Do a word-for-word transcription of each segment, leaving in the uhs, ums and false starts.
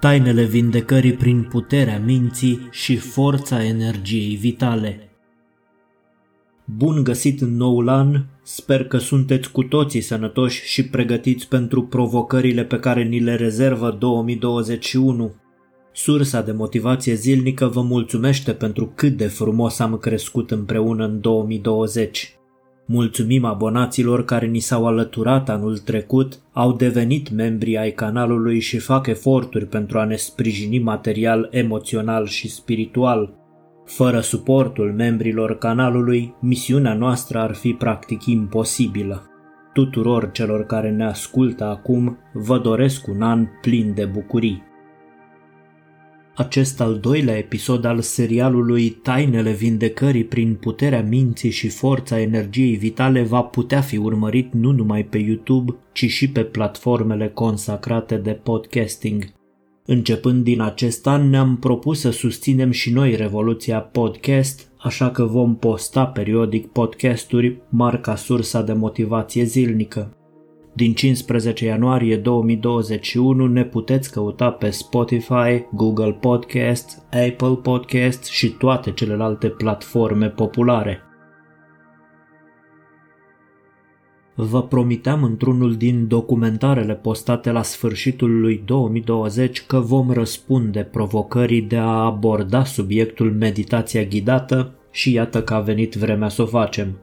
tainele vindecării prin puterea minții și forța energiei vitale. Bun găsit în noul an! Sper că sunteți cu toții sănătoși și pregătiți pentru provocările pe care ni le rezervă două mii douăzeci și unu. Sursa de motivație zilnică vă mulțumește pentru cât de frumos am crescut împreună în două mii douăzeci. Mulțumim abonaților care ni s-au alăturat anul trecut, au devenit membri ai canalului și fac eforturi pentru a ne sprijini material, emoțional și spiritual. Fără suportul membrilor canalului, misiunea noastră ar fi practic imposibilă. Tuturor celor care ne ascultă acum, vă doresc un an plin de bucurii. Acest al doilea episod al serialului Tainele vindecării prin puterea minții și forța energiei vitale va putea fi urmărit nu numai pe YouTube, ci și pe platformele consacrate de podcasting. Începând din acest an ne-am propus să susținem și noi revoluția podcast, așa că vom posta periodic podcasturi marca Sursa de Motivație Zilnică. Din cincisprezece ianuarie două mii douăzeci și unu ne puteți căuta pe Spotify, Google Podcast, Apple Podcast și toate celelalte platforme populare. Vă promiteam într-unul din documentarele postate la sfârșitul lui două mii douăzeci că vom răspunde provocării de a aborda subiectul meditația ghidată și iată că a venit vremea să o facem.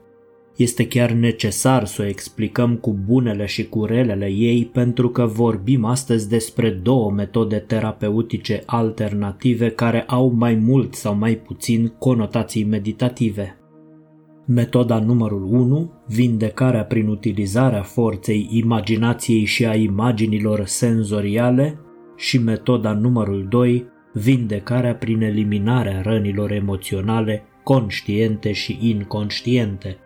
Este chiar necesar să o explicăm cu bunele și cu relele ei pentru că vorbim astăzi despre două metode terapeutice alternative care au mai mult sau mai puțin conotații meditative. Metoda numărul unu, vindecarea prin utilizarea forței imaginației și a imaginilor senzoriale și metoda numărul doi, vindecarea prin eliminarea rănilor emoționale, conștiente și inconștiente.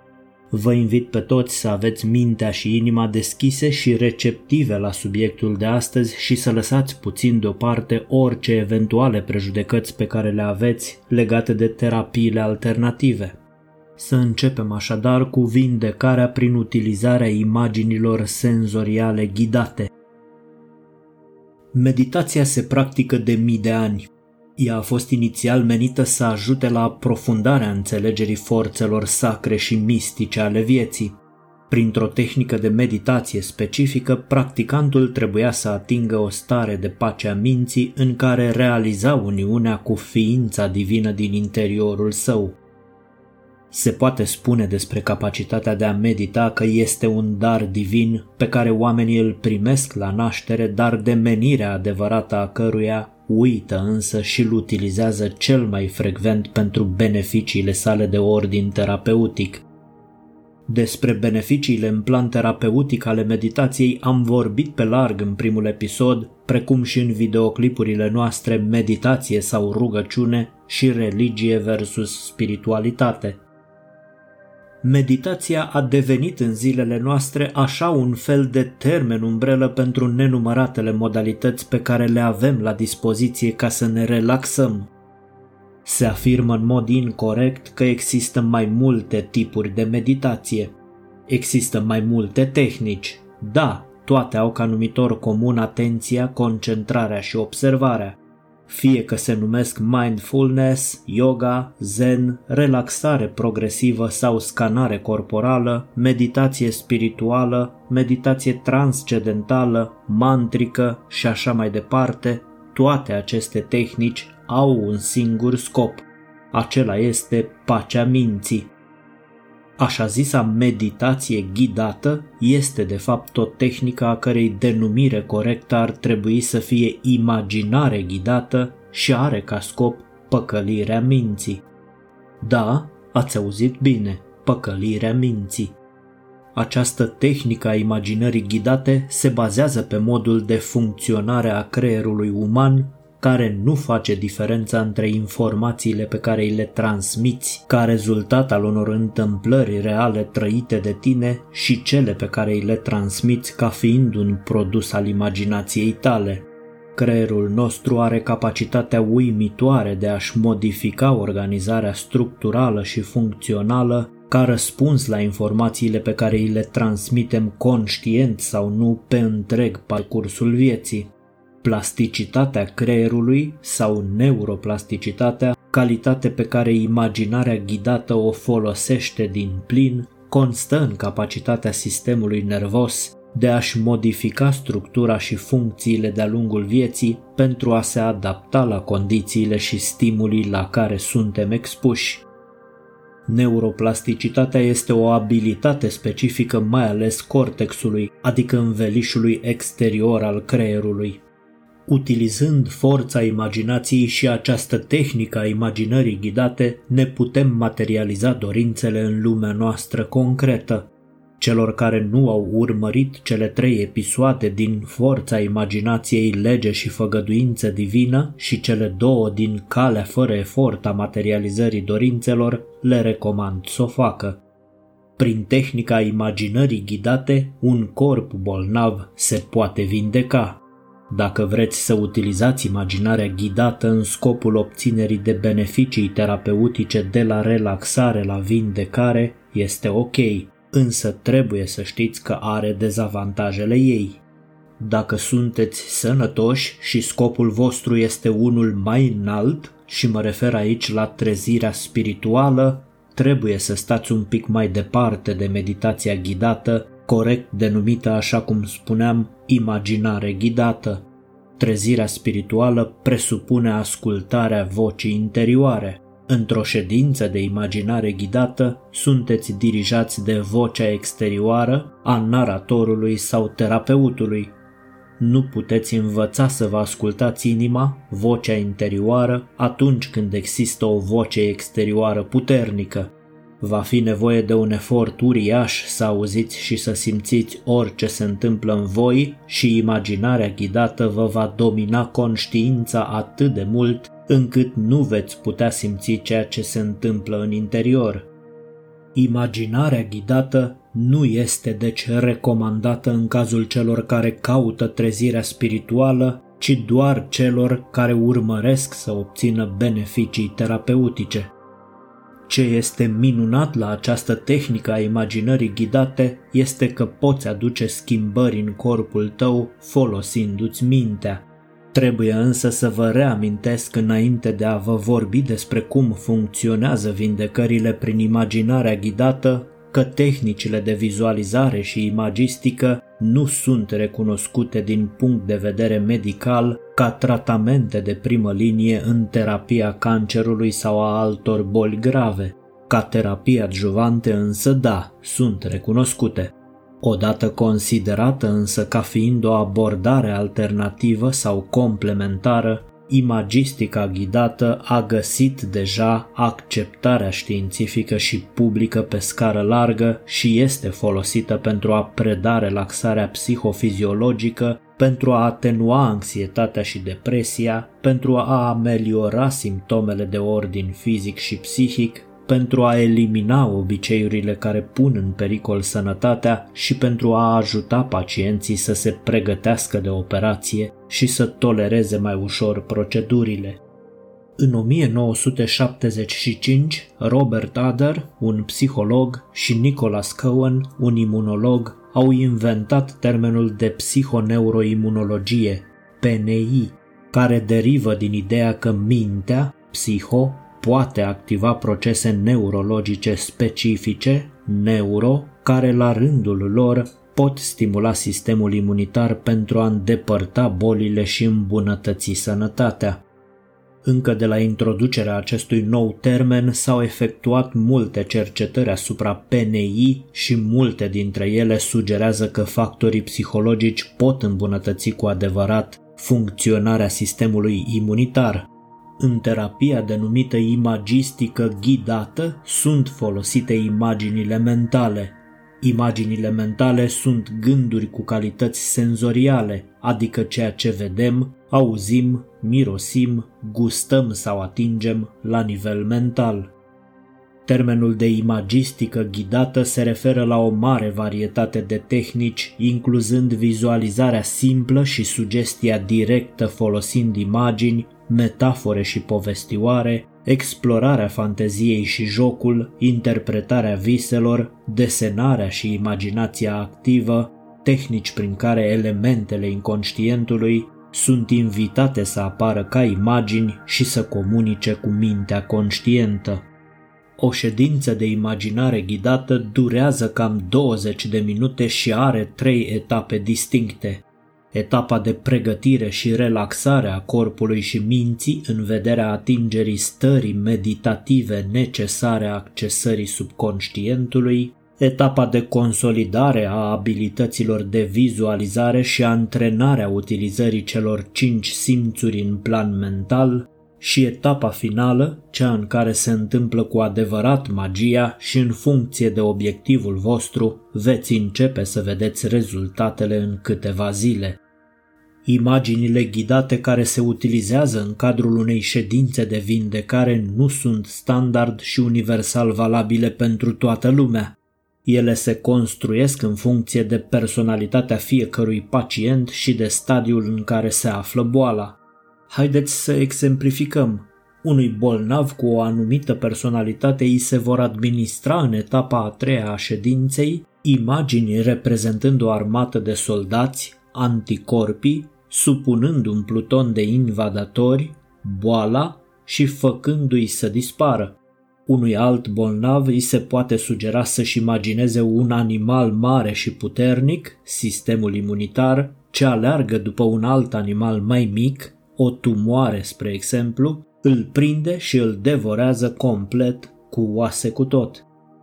Vă invit pe toți să aveți mintea și inima deschise și receptive la subiectul de astăzi și să lăsați puțin deoparte orice eventuale prejudecăți pe care le aveți legate de terapiile alternative. Să începem așadar cu vindecarea prin utilizarea imaginilor senzoriale ghidate. Meditația se practică de mii de ani. Ea a fost inițial menită să ajute la aprofundarea înțelegerii forțelor sacre și mistice ale vieții. Printr-o tehnică de meditație specifică, practicantul trebuia să atingă o stare de pace a minții în care realiza uniunea cu ființa divină din interiorul său. Se poate spune despre capacitatea de a medita că este un dar divin pe care oamenii îl primesc la naștere, dar de menirea adevărată a căruia uită însă și îl utilizează cel mai frecvent pentru beneficiile sale de ordin terapeutic. Despre beneficiile în plan terapeutic ale meditației am vorbit pe larg în primul episod, precum și în videoclipurile noastre Meditație sau rugăciune și Religie versus spiritualitate. Meditația a devenit în zilele noastre așa un fel de termen umbrelă pentru nenumăratele modalități pe care le avem la dispoziție ca să ne relaxăm. Se afirmă în mod incorect că există mai multe tipuri de meditație. Există mai multe tehnici. Da, toate au ca numitor comun atenția, concentrarea și observarea. Fie că se numesc mindfulness, yoga, zen, relaxare progresivă sau scanare corporală, meditație spirituală, meditație transcendentală, mantrică și așa mai departe, toate aceste tehnici au un singur scop. Acela este pacea minții. Așa zisa meditație ghidată este de fapt o tehnică a cărei denumire corectă ar trebui să fie imaginare ghidată și are ca scop păcălirea minții. Da, ați auzit bine, păcălirea minții. Această tehnică a imaginării ghidate se bazează pe modul de funcționare a creierului uman, care nu face diferența între informațiile pe care îi le transmiți ca rezultat al unor întâmplări reale trăite de tine și cele pe care îi le transmiți ca fiind un produs al imaginației tale. Creierul nostru are capacitatea uimitoare de a-și modifica organizarea structurală și funcțională ca răspuns la informațiile pe care îi le transmitem conștient sau nu pe întreg parcursul vieții. plasticitatea creierului sau neuroplasticitatea, calitate pe care imaginarea ghidată o folosește din plin, constă în capacitatea sistemului nervos de a-și modifica structura și funcțiile de-a lungul vieții pentru a se adapta la condițiile și stimulii la care suntem expuși. Neuroplasticitatea este o abilitate specifică mai ales cortexului, adică învelișului exterior al creierului. Utilizând forța imaginației și această tehnică a imaginării ghidate, ne putem materializa dorințele în lumea noastră concretă. Celor care nu au urmărit cele trei episoade din Forța imaginației, lege și făgăduință divină și cele două din Calea fără efort a materializării dorințelor, le recomand să o facă. Prin tehnica imaginării ghidate, un corp bolnav se poate vindeca. Dacă vreți să utilizați imaginarea ghidată în scopul obținerii de beneficii terapeutice de la relaxare la vindecare, este ok. Însă trebuie să știți că are dezavantajele ei. Dacă sunteți sănătoși și scopul vostru este unul mai înalt, și mă refer aici la trezirea spirituală, trebuie să stați un pic mai departe de meditația ghidată, corect denumită, așa cum spuneam, imaginare ghidată. Trezirea spirituală presupune ascultarea vocii interioare. Într-o ședință de imaginare ghidată, sunteți dirijați de vocea exterioară a naratorului sau terapeutului. Nu puteți învăța să vă ascultați inima, vocea interioară, atunci când există o voce exterioară puternică. Va fi nevoie de un efort uriaș să auziți și să simțiți orice se întâmplă în voi și imaginarea ghidată vă va domina conștiința atât de mult încât nu veți putea simți ceea ce se întâmplă în interior. Imaginarea ghidată nu este deci recomandată în cazul celor care caută trezirea spirituală, ci doar celor care urmăresc să obțină beneficii terapeutice. Ce este minunat la această tehnică a imaginării ghidate este că poți aduce schimbări în corpul tău folosindu-ți mintea. Trebuie însă să vă reamintesc înainte de a vă vorbi despre cum funcționează vindecările prin imaginarea ghidată că tehnicile de vizualizare și imagistică nu sunt recunoscute din punct de vedere medical ca tratamente de primă linie în terapia cancerului sau a altor boli grave. Ca terapii adjuvante însă da, sunt recunoscute. Odată considerată însă ca fiind o abordare alternativă sau complementară, imagistica ghidată a găsit deja acceptarea științifică și publică pe scară largă și este folosită pentru a preda relaxarea psihofiziologică, pentru a atenua anxietatea și depresia, pentru a ameliora simptomele de ordin fizic și psihic, pentru a elimina obiceiurile care pun în pericol sănătatea și pentru a ajuta pacienții să se pregătească de operație și să tolereze mai ușor procedurile. În o mie nouă sute șaptezeci și cinci, Robert Adler, un psiholog, și Nicholas Cohen, un imunolog, au inventat termenul de psihoneuroimunologie, P N I, care derivă din ideea că mintea, psiho, poate activa procese neurologice specifice, neuro, care la rândul lor pot stimula sistemul imunitar pentru a îndepărta bolile și îmbunătăți sănătatea. Încă de la introducerea acestui nou termen s-au efectuat multe cercetări asupra P N I și multe dintre ele sugerează că factorii psihologici pot îmbunătăți cu adevărat funcționarea sistemului imunitar. În terapia denumită imagistică ghidată sunt folosite imaginile mentale. Imaginile mentale sunt gânduri cu calități senzoriale, adică ceea ce vedem, auzim, mirosim, gustăm sau atingem la nivel mental. Termenul de imagistică ghidată se referă la o mare varietate de tehnici, incluzând vizualizarea simplă și sugestia directă folosind imagini, metafore și povestioare, explorarea fanteziei și jocul, interpretarea viselor, desenarea și imaginația activă, tehnici prin care elementele inconștientului, sunt invitate să apară ca imagini și să comunice cu mintea conștientă. O ședință de imaginare ghidată durează cam douăzeci de minute și are trei etape distincte. Etapa de pregătire și relaxare a corpului și minții în vederea atingerii stării meditative necesare accesării subconștientului, etapa de consolidare a abilităților de vizualizare și antrenarea utilizării celor cinci simțuri în plan mental și etapa finală, cea în care se întâmplă cu adevărat magia și în funcție de obiectivul vostru veți începe să vedeți rezultatele în câteva zile. Imaginile ghidate care se utilizează în cadrul unei ședințe de vindecare nu sunt standard și universal valabile pentru toată lumea. Ele se construiesc în funcție de personalitatea fiecărui pacient și de stadiul în care se află boala. Haideți să exemplificăm. Unui bolnav cu o anumită personalitate îi se vor administra în etapa a treia a ședinței imagini reprezentând o armată de soldați, anticorpii, supunând un pluton de invadatori, boala și făcându-i să dispară. Unui alt bolnav îi se poate sugera să-și imagineze un animal mare și puternic, sistemul imunitar, ce aleargă după un alt animal mai mic, o tumoare, spre exemplu, îl prinde și îl devorează complet, cu oase cu tot.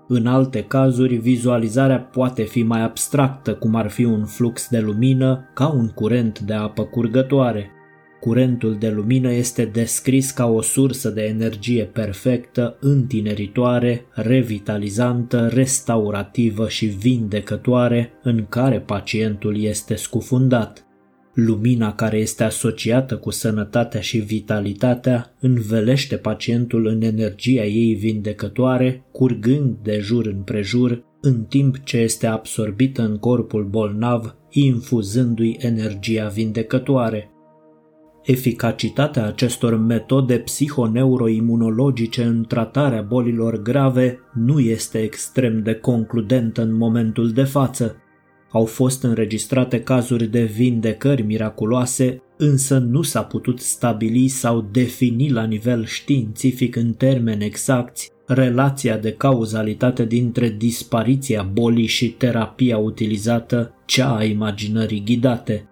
În alte cazuri, vizualizarea poate fi mai abstractă, cum ar fi un flux de lumină ca un curent de apă curgătoare. Curentul de lumină este descris ca o sursă de energie perfectă, întineritoare, revitalizantă, restaurativă și vindecătoare, în care pacientul este scufundat. Lumina care este asociată cu sănătatea și vitalitatea învelește pacientul în energia ei vindecătoare, curgând de jur împrejur, în timp ce este absorbită în corpul bolnav, infuzându-i energia vindecătoare. Eficacitatea acestor metode psihoneuroimunologice în tratarea bolilor grave nu este extrem de concludentă în momentul de față. Au fost înregistrate cazuri de vindecări miraculoase, însă nu s-a putut stabili sau defini la nivel științific în termeni exacti relația de cauzalitate dintre dispariția bolii și terapia utilizată, cea a imaginării ghidate.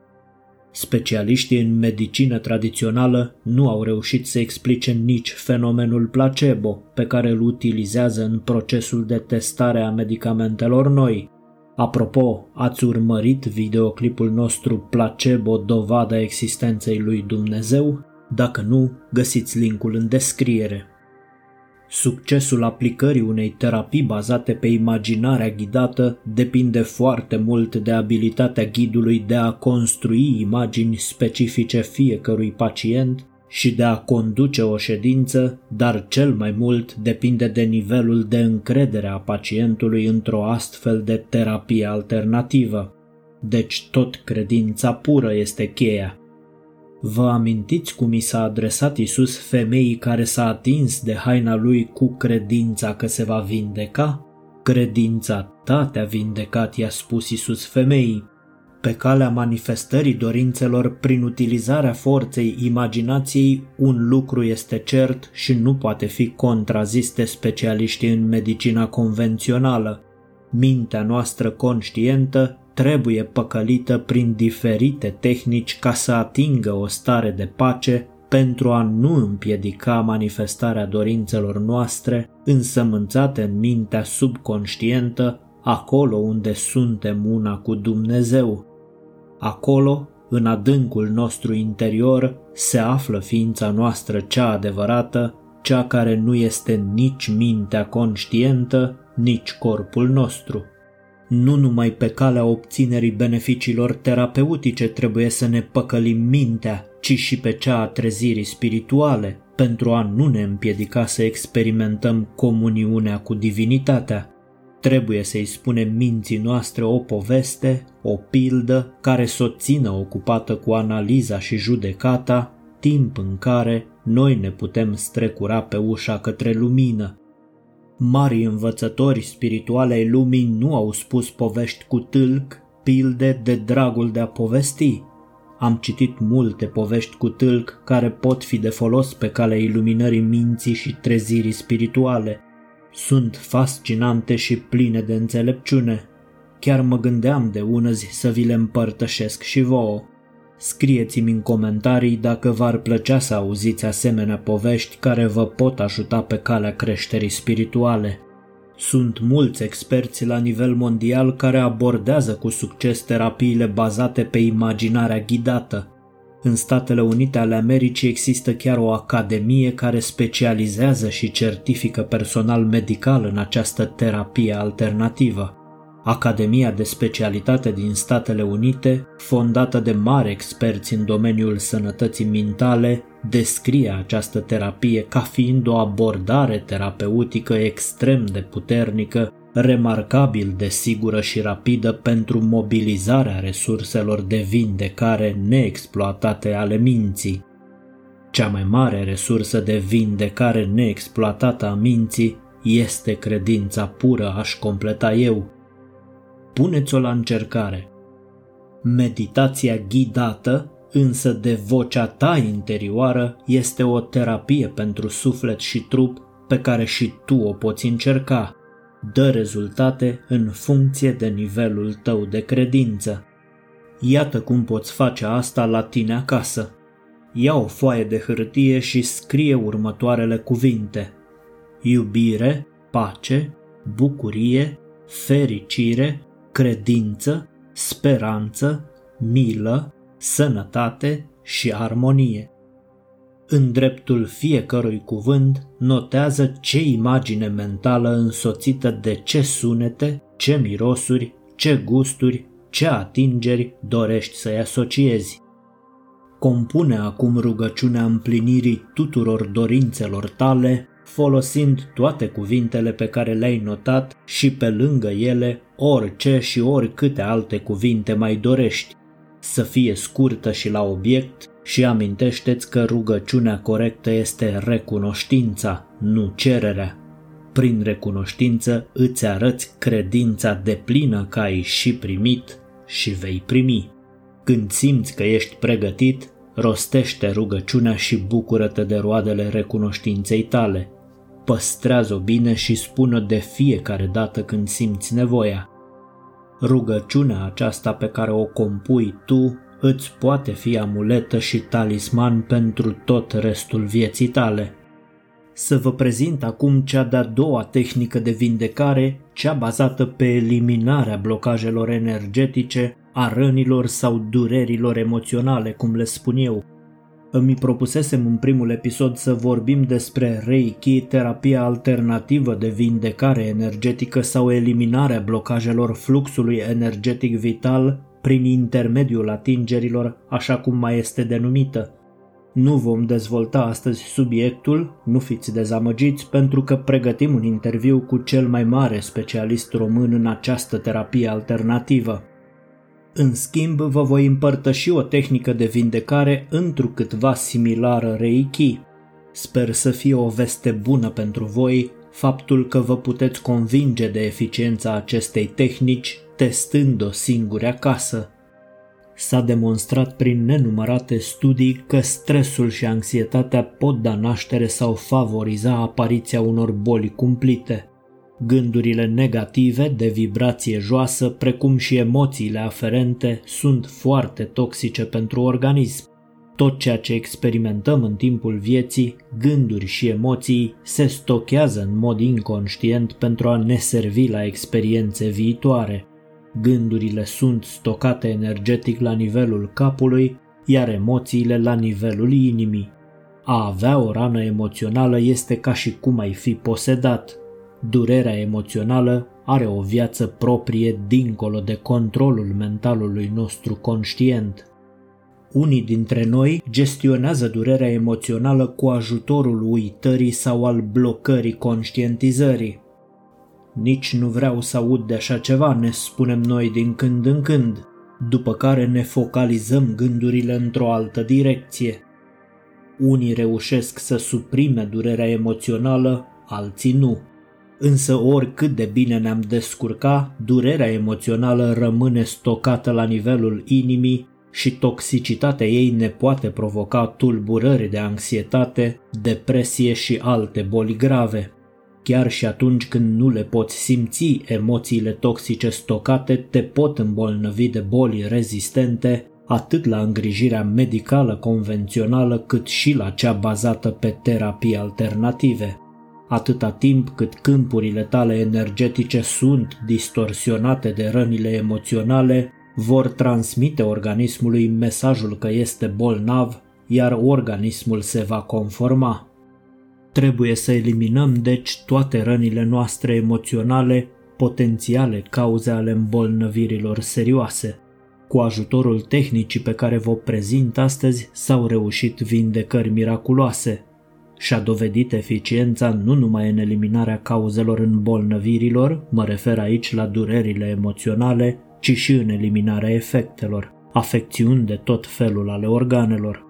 Specialiștii în medicină tradițională nu au reușit să explice nici fenomenul placebo, pe care îl utilizează în procesul de testare a medicamentelor noi. Apropo, ați urmărit videoclipul nostru Placebo, dovada existenței lui Dumnezeu? Dacă nu, găsiți linkul în descriere. Succesul aplicării unei terapii bazate pe imaginarea ghidată depinde foarte mult de abilitatea ghidului de a construi imagini specifice fiecărui pacient și de a conduce o ședință, dar cel mai mult depinde de nivelul de încredere a pacientului într-o astfel de terapie alternativă. Deci tot credința pură este cheia. Vă amintiți cum i s-a adresat Iisus femeii care s-a atins de haina lui cu credința că se va vindeca? Credința ta te-a vindecat, i-a spus Iisus femeii. Pe calea manifestării dorințelor prin utilizarea forței imaginației, un lucru este cert și nu poate fi contrazis de specialiștii în medicina convențională. Mintea noastră conștientă trebuie păcălită prin diferite tehnici ca să atingă o stare de pace pentru a nu împiedica manifestarea dorințelor noastre însămânțate în mintea subconștientă, acolo unde suntem una cu Dumnezeu. Acolo, în adâncul nostru interior, se află ființa noastră cea adevărată, cea care nu este nici mintea conștientă, nici corpul nostru. Nu numai pe calea obținerii beneficiilor terapeutice trebuie să ne păcălim mintea, ci și pe cea a trezirii spirituale, pentru a nu ne împiedica să experimentăm comuniunea cu divinitatea. Trebuie să-i spunem minții noastre o poveste, o pildă, care să o țină ocupată cu analiza și judecata, timp în care noi ne putem strecura pe ușa către lumină. Marii învățători spirituale ai lumii nu au spus povești cu tâlc, pilde de dragul de a povesti. Am citit multe povești cu tâlc care pot fi de folos pe calea iluminării minții și trezirii spirituale. Sunt fascinante și pline de înțelepciune. Chiar mă gândeam de ună zi să vi le împărtășesc și vouă. Scrieți-mi în comentarii dacă v-ar plăcea să auziți asemenea povești care vă pot ajuta pe calea creșterii spirituale. Sunt mulți experți la nivel mondial care abordează cu succes terapiile bazate pe imaginarea ghidată. În Statele Unite ale Americii există chiar o academie care specializează și certifică personal medical în această terapie alternativă. Academia de specialitate din Statele Unite, fondată de mari experți în domeniul sănătății mintale, descrie această terapie ca fiind o abordare terapeutică extrem de puternică, remarcabil de sigură și rapidă pentru mobilizarea resurselor de vindecare neexploatate ale minții. Cea mai mare resursă de vindecare neexploatată a minții este credința pură, aș completa eu. Puneți-o la încercare. Meditația ghidată, însă de vocea ta interioară, este o terapie pentru suflet și trup pe care și tu o poți încerca. Dă rezultate în funcție de nivelul tău de credință. Iată cum poți face asta la tine acasă. Ia o foaie de hârtie și scrie următoarele cuvinte: iubire, pace, bucurie, fericire, credință, speranță, milă, sănătate și armonie. În dreptul fiecărui cuvânt notează ce imagine mentală însoțită de ce sunete, ce mirosuri, ce gusturi, ce atingeri dorești să-i asociezi. Compune acum rugăciunea împlinirii tuturor dorințelor tale, folosind toate cuvintele pe care le-ai notat și pe lângă ele orice și oricâte alte cuvinte mai dorești. Să fie scurtă și la obiect și amintește-ți că rugăciunea corectă este recunoștința, nu cererea. Prin recunoștință îți arăți credința deplină că ai și primit și vei primi. Când simți că ești pregătit, rostește rugăciunea și bucură-te de roadele recunoștinței tale. Păstrează-o bine și spune-o de fiecare dată când simți nevoia. Rugăciunea aceasta pe care o compui tu îți poate fi amuletă și talisman pentru tot restul vieții tale. Să vă prezint acum cea de-a doua tehnică de vindecare, cea bazată pe eliminarea blocajelor energetice, a rănilor sau durerilor emoționale, cum le spun eu. Îmi propusesem în primul episod să vorbim despre Reiki, terapia alternativă de vindecare energetică sau eliminarea blocajelor fluxului energetic vital prin intermediul atingerilor, așa cum mai este denumită. Nu vom dezvolta astăzi subiectul, nu fiți dezamăgiți, pentru că pregătim un interviu cu cel mai mare specialist român în această terapie alternativă. În schimb, vă voi împărtăși o tehnică de vindecare întrucâtva similară Reiki. Sper să fie o veste bună pentru voi faptul că vă puteți convinge de eficiența acestei tehnici testând-o singuri acasă. S-a demonstrat prin nenumărate studii că stresul și anxietatea pot da naștere sau favoriza apariția unor boli cumplite. Gândurile negative de vibrație joasă, precum și emoțiile aferente, sunt foarte toxice pentru organism. Tot ceea ce experimentăm în timpul vieții, gânduri și emoții, se stochează în mod inconștient pentru a ne servi la experiențe viitoare. Gândurile sunt stocate energetic la nivelul capului, iar emoțiile la nivelul inimii. A avea o rană emoțională este ca și cum ai fi posedat. Durerea emoțională are o viață proprie dincolo de controlul mentalului nostru conștient. Unii dintre noi gestionează durerea emoțională cu ajutorul uitării sau al blocării conștientizării. Nici nu vreau să aud de așa ceva, ne spunem noi din când în când, după care ne focalizăm gândurile într-o altă direcție. Unii reușesc să suprime durerea emoțională, alții nu. Însă oricât de bine ne-am descurca, durerea emoțională rămâne stocată la nivelul inimii, și toxicitatea ei ne poate provoca tulburări de anxietate, depresie și alte boli grave. Chiar și atunci când nu le poți simți, emoțiile toxice stocate te pot îmbolnăvi de boli rezistente, atât la îngrijirea medicală convențională cât și la cea bazată pe terapii alternative. Atâta timp cât câmpurile tale energetice sunt distorsionate de rănile emoționale, vor transmite organismului mesajul că este bolnav, iar organismul se va conforma. Trebuie să eliminăm, deci, toate rănile noastre emoționale, potențiale cauze ale îmbolnăvirilor serioase. Cu ajutorul tehnicii pe care vă prezint astăzi, s-au reușit vindecări miraculoase. Și-a dovedit eficiența nu numai în eliminarea cauzelor îmbolnăvirilor, mă refer aici la durerile emoționale, ci și în eliminarea efectelor, afecțiuni de tot felul ale organelor.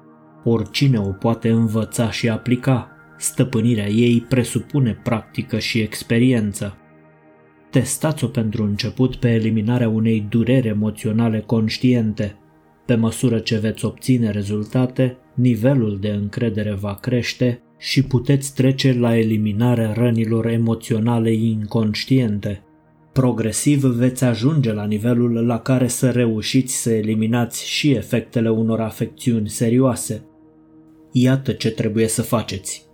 Oricine o poate învăța și aplica. Stăpânirea ei presupune practică și experiență. Testați-o pentru început pe eliminarea unei dureri emoționale conștiente. Pe măsură ce veți obține rezultate, nivelul de încredere va crește și puteți trece la eliminarea rănilor emoționale inconștiente. Progresiv veți ajunge la nivelul la care să reușiți să eliminați și efectele unor afecțiuni serioase. Iată ce trebuie să faceți.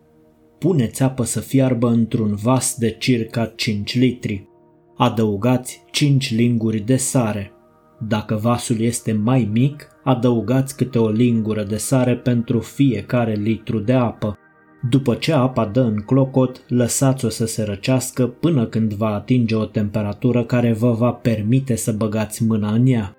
Puneți apă să fiarbă într-un vas de circa cinci litri. Adăugați cinci linguri de sare. Dacă vasul este mai mic, adăugați câte o lingură de sare pentru fiecare litru de apă. După ce apa dă în clocot, lăsați-o să se răcească până când va atinge o temperatură care vă va permite să băgați mâna în ea.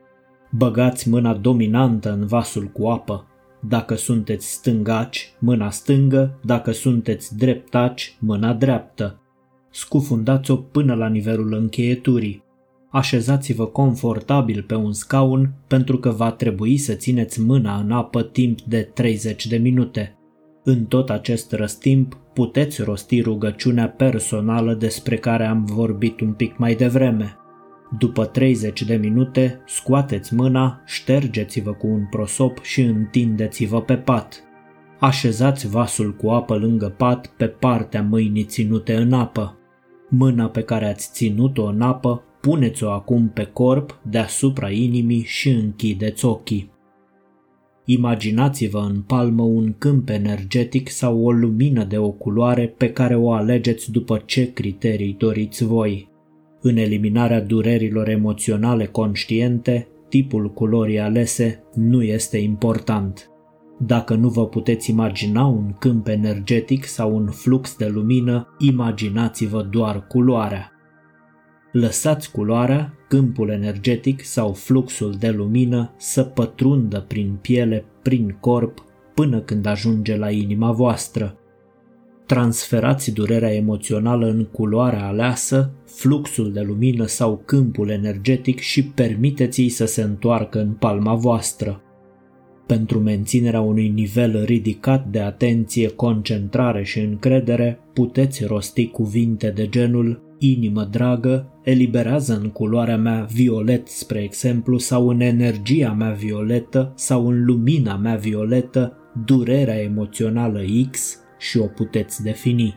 Băgați mâna dominantă în vasul cu apă. Dacă sunteți stângaci, mâna stângă, dacă sunteți dreptaci, mâna dreaptă. Scufundați-o până la nivelul încheieturii. Așezați-vă confortabil pe un scaun pentru că va trebui să țineți mâna în apă timp de treizeci de minute. În tot acest răstimp puteți rosti rugăciunea personală despre care am vorbit un pic mai devreme. După treizeci de minute, scoateți mâna, ștergeți-vă cu un prosop și întindeți-vă pe pat. Așezați vasul cu apă lângă pat pe partea mâinii ținute în apă. Mâna pe care ați ținut-o în apă, puneți-o acum pe corp, deasupra inimii și închideți ochii. Imaginați-vă în palmă un câmp energetic sau o lumină de o culoare pe care o alegeți după ce criterii doriți voi. În eliminarea durerilor emoționale conștiente, tipul culorii alese nu este important. Dacă nu vă puteți imagina un câmp energetic sau un flux de lumină, imaginați-vă doar culoarea. Lăsați culoarea, câmpul energetic sau fluxul de lumină să pătrundă prin piele, prin corp, până când ajunge la inima voastră. Transferați durerea emoțională în culoarea aleasă, fluxul de lumină sau câmpul energetic și permiteți-i să se întoarcă în palma voastră. Pentru menținerea unui nivel ridicat de atenție, concentrare și încredere, puteți rosti cuvinte de genul: inimă dragă, eliberează în culoarea mea violet, spre exemplu, sau în energia mea violetă sau în lumina mea violetă, durerea emoțională X, și o puteți defini.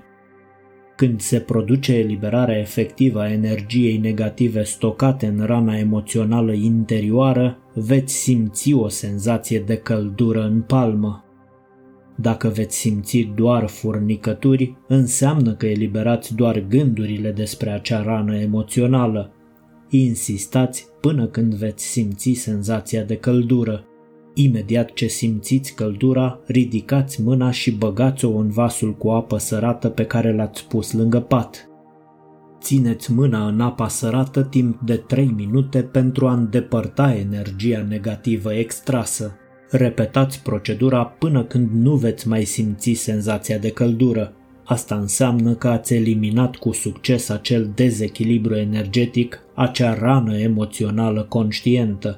Când se produce eliberarea efectivă a energiei negative stocate în rana emoțională interioară, veți simți o senzație de căldură în palmă. Dacă veți simți doar furnicături, înseamnă că eliberați doar gândurile despre acea rană emoțională. Insistați până când veți simți senzația de căldură. Imediat ce simțiți căldura, ridicați mâna și băgați-o în vasul cu apă sărată pe care l-ați pus lângă pat. Țineți mâna în apa sărată timp de trei minute pentru a îndepărta energia negativă extrasă. Repetați procedura până când nu veți mai simți senzația de căldură. Asta înseamnă că ați eliminat cu succes acel dezechilibru energetic, acea rană emoțională conștientă.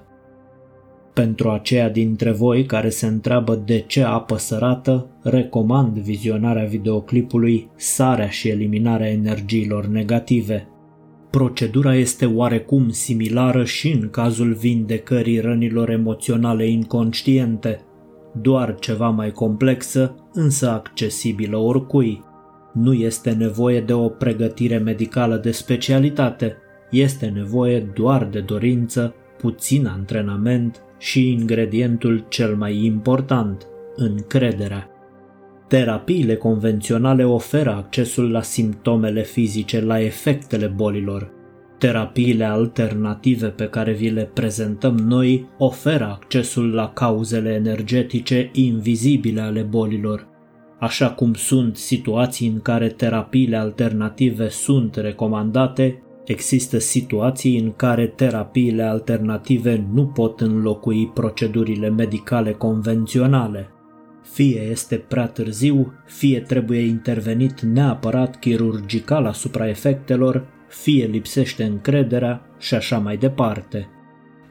Pentru aceia dintre voi care se întreabă de ce apă sărată, recomand vizionarea videoclipului Sarea și eliminarea energiilor negative. Procedura este oarecum similară și în cazul vindecării rănilor emoționale inconștiente, doar ceva mai complexă, însă accesibilă oricui. Nu este nevoie de o pregătire medicală de specialitate, este nevoie doar de dorință, puțin antrenament și ingredientul cel mai important, încrederea. Terapiile convenționale oferă accesul la simptomele fizice, la efectele bolilor. Terapiile alternative pe care vi le prezentăm noi oferă accesul la cauzele energetice invizibile ale bolilor. Așa cum sunt situații în care terapiile alternative sunt recomandate, există situații în care terapiile alternative nu pot înlocui procedurile medicale convenționale. Fie este prea târziu, fie trebuie intervenit neapărat chirurgical asupra efectelor, fie lipsește încrederea și așa mai departe.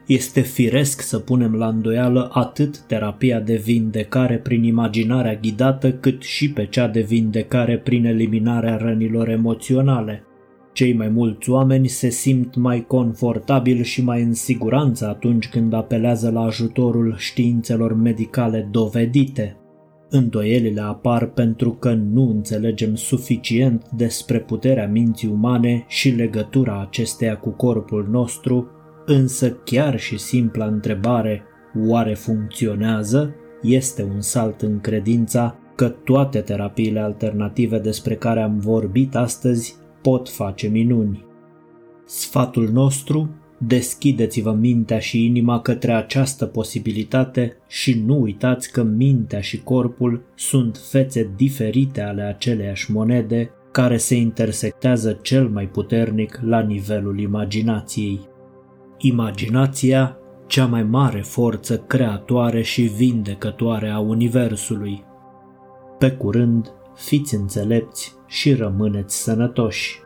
Este firesc să punem la îndoială atât terapia de vindecare prin imaginarea ghidată, cât și pe cea de vindecare prin eliminarea rănilor emoționale. Cei mai mulți oameni se simt mai confortabil și mai în siguranță atunci când apelează la ajutorul științelor medicale dovedite. Îndoielile apar pentru că nu înțelegem suficient despre puterea minții umane și legătura acesteia cu corpul nostru, însă chiar și simpla întrebare, oare funcționează, este un salt în credința că toate terapiile alternative despre care am vorbit astăzi pot face minuni. Sfatul nostru: deschideți-vă mintea și inima către această posibilitate și nu uitați că mintea și corpul sunt fețe diferite ale aceleiași monede care se intersectează cel mai puternic la nivelul imaginației. Imaginația, cea mai mare forță creatoare și vindecătoare a Universului. Pe curând, fiți înțelepți și rămâneți sănătoși!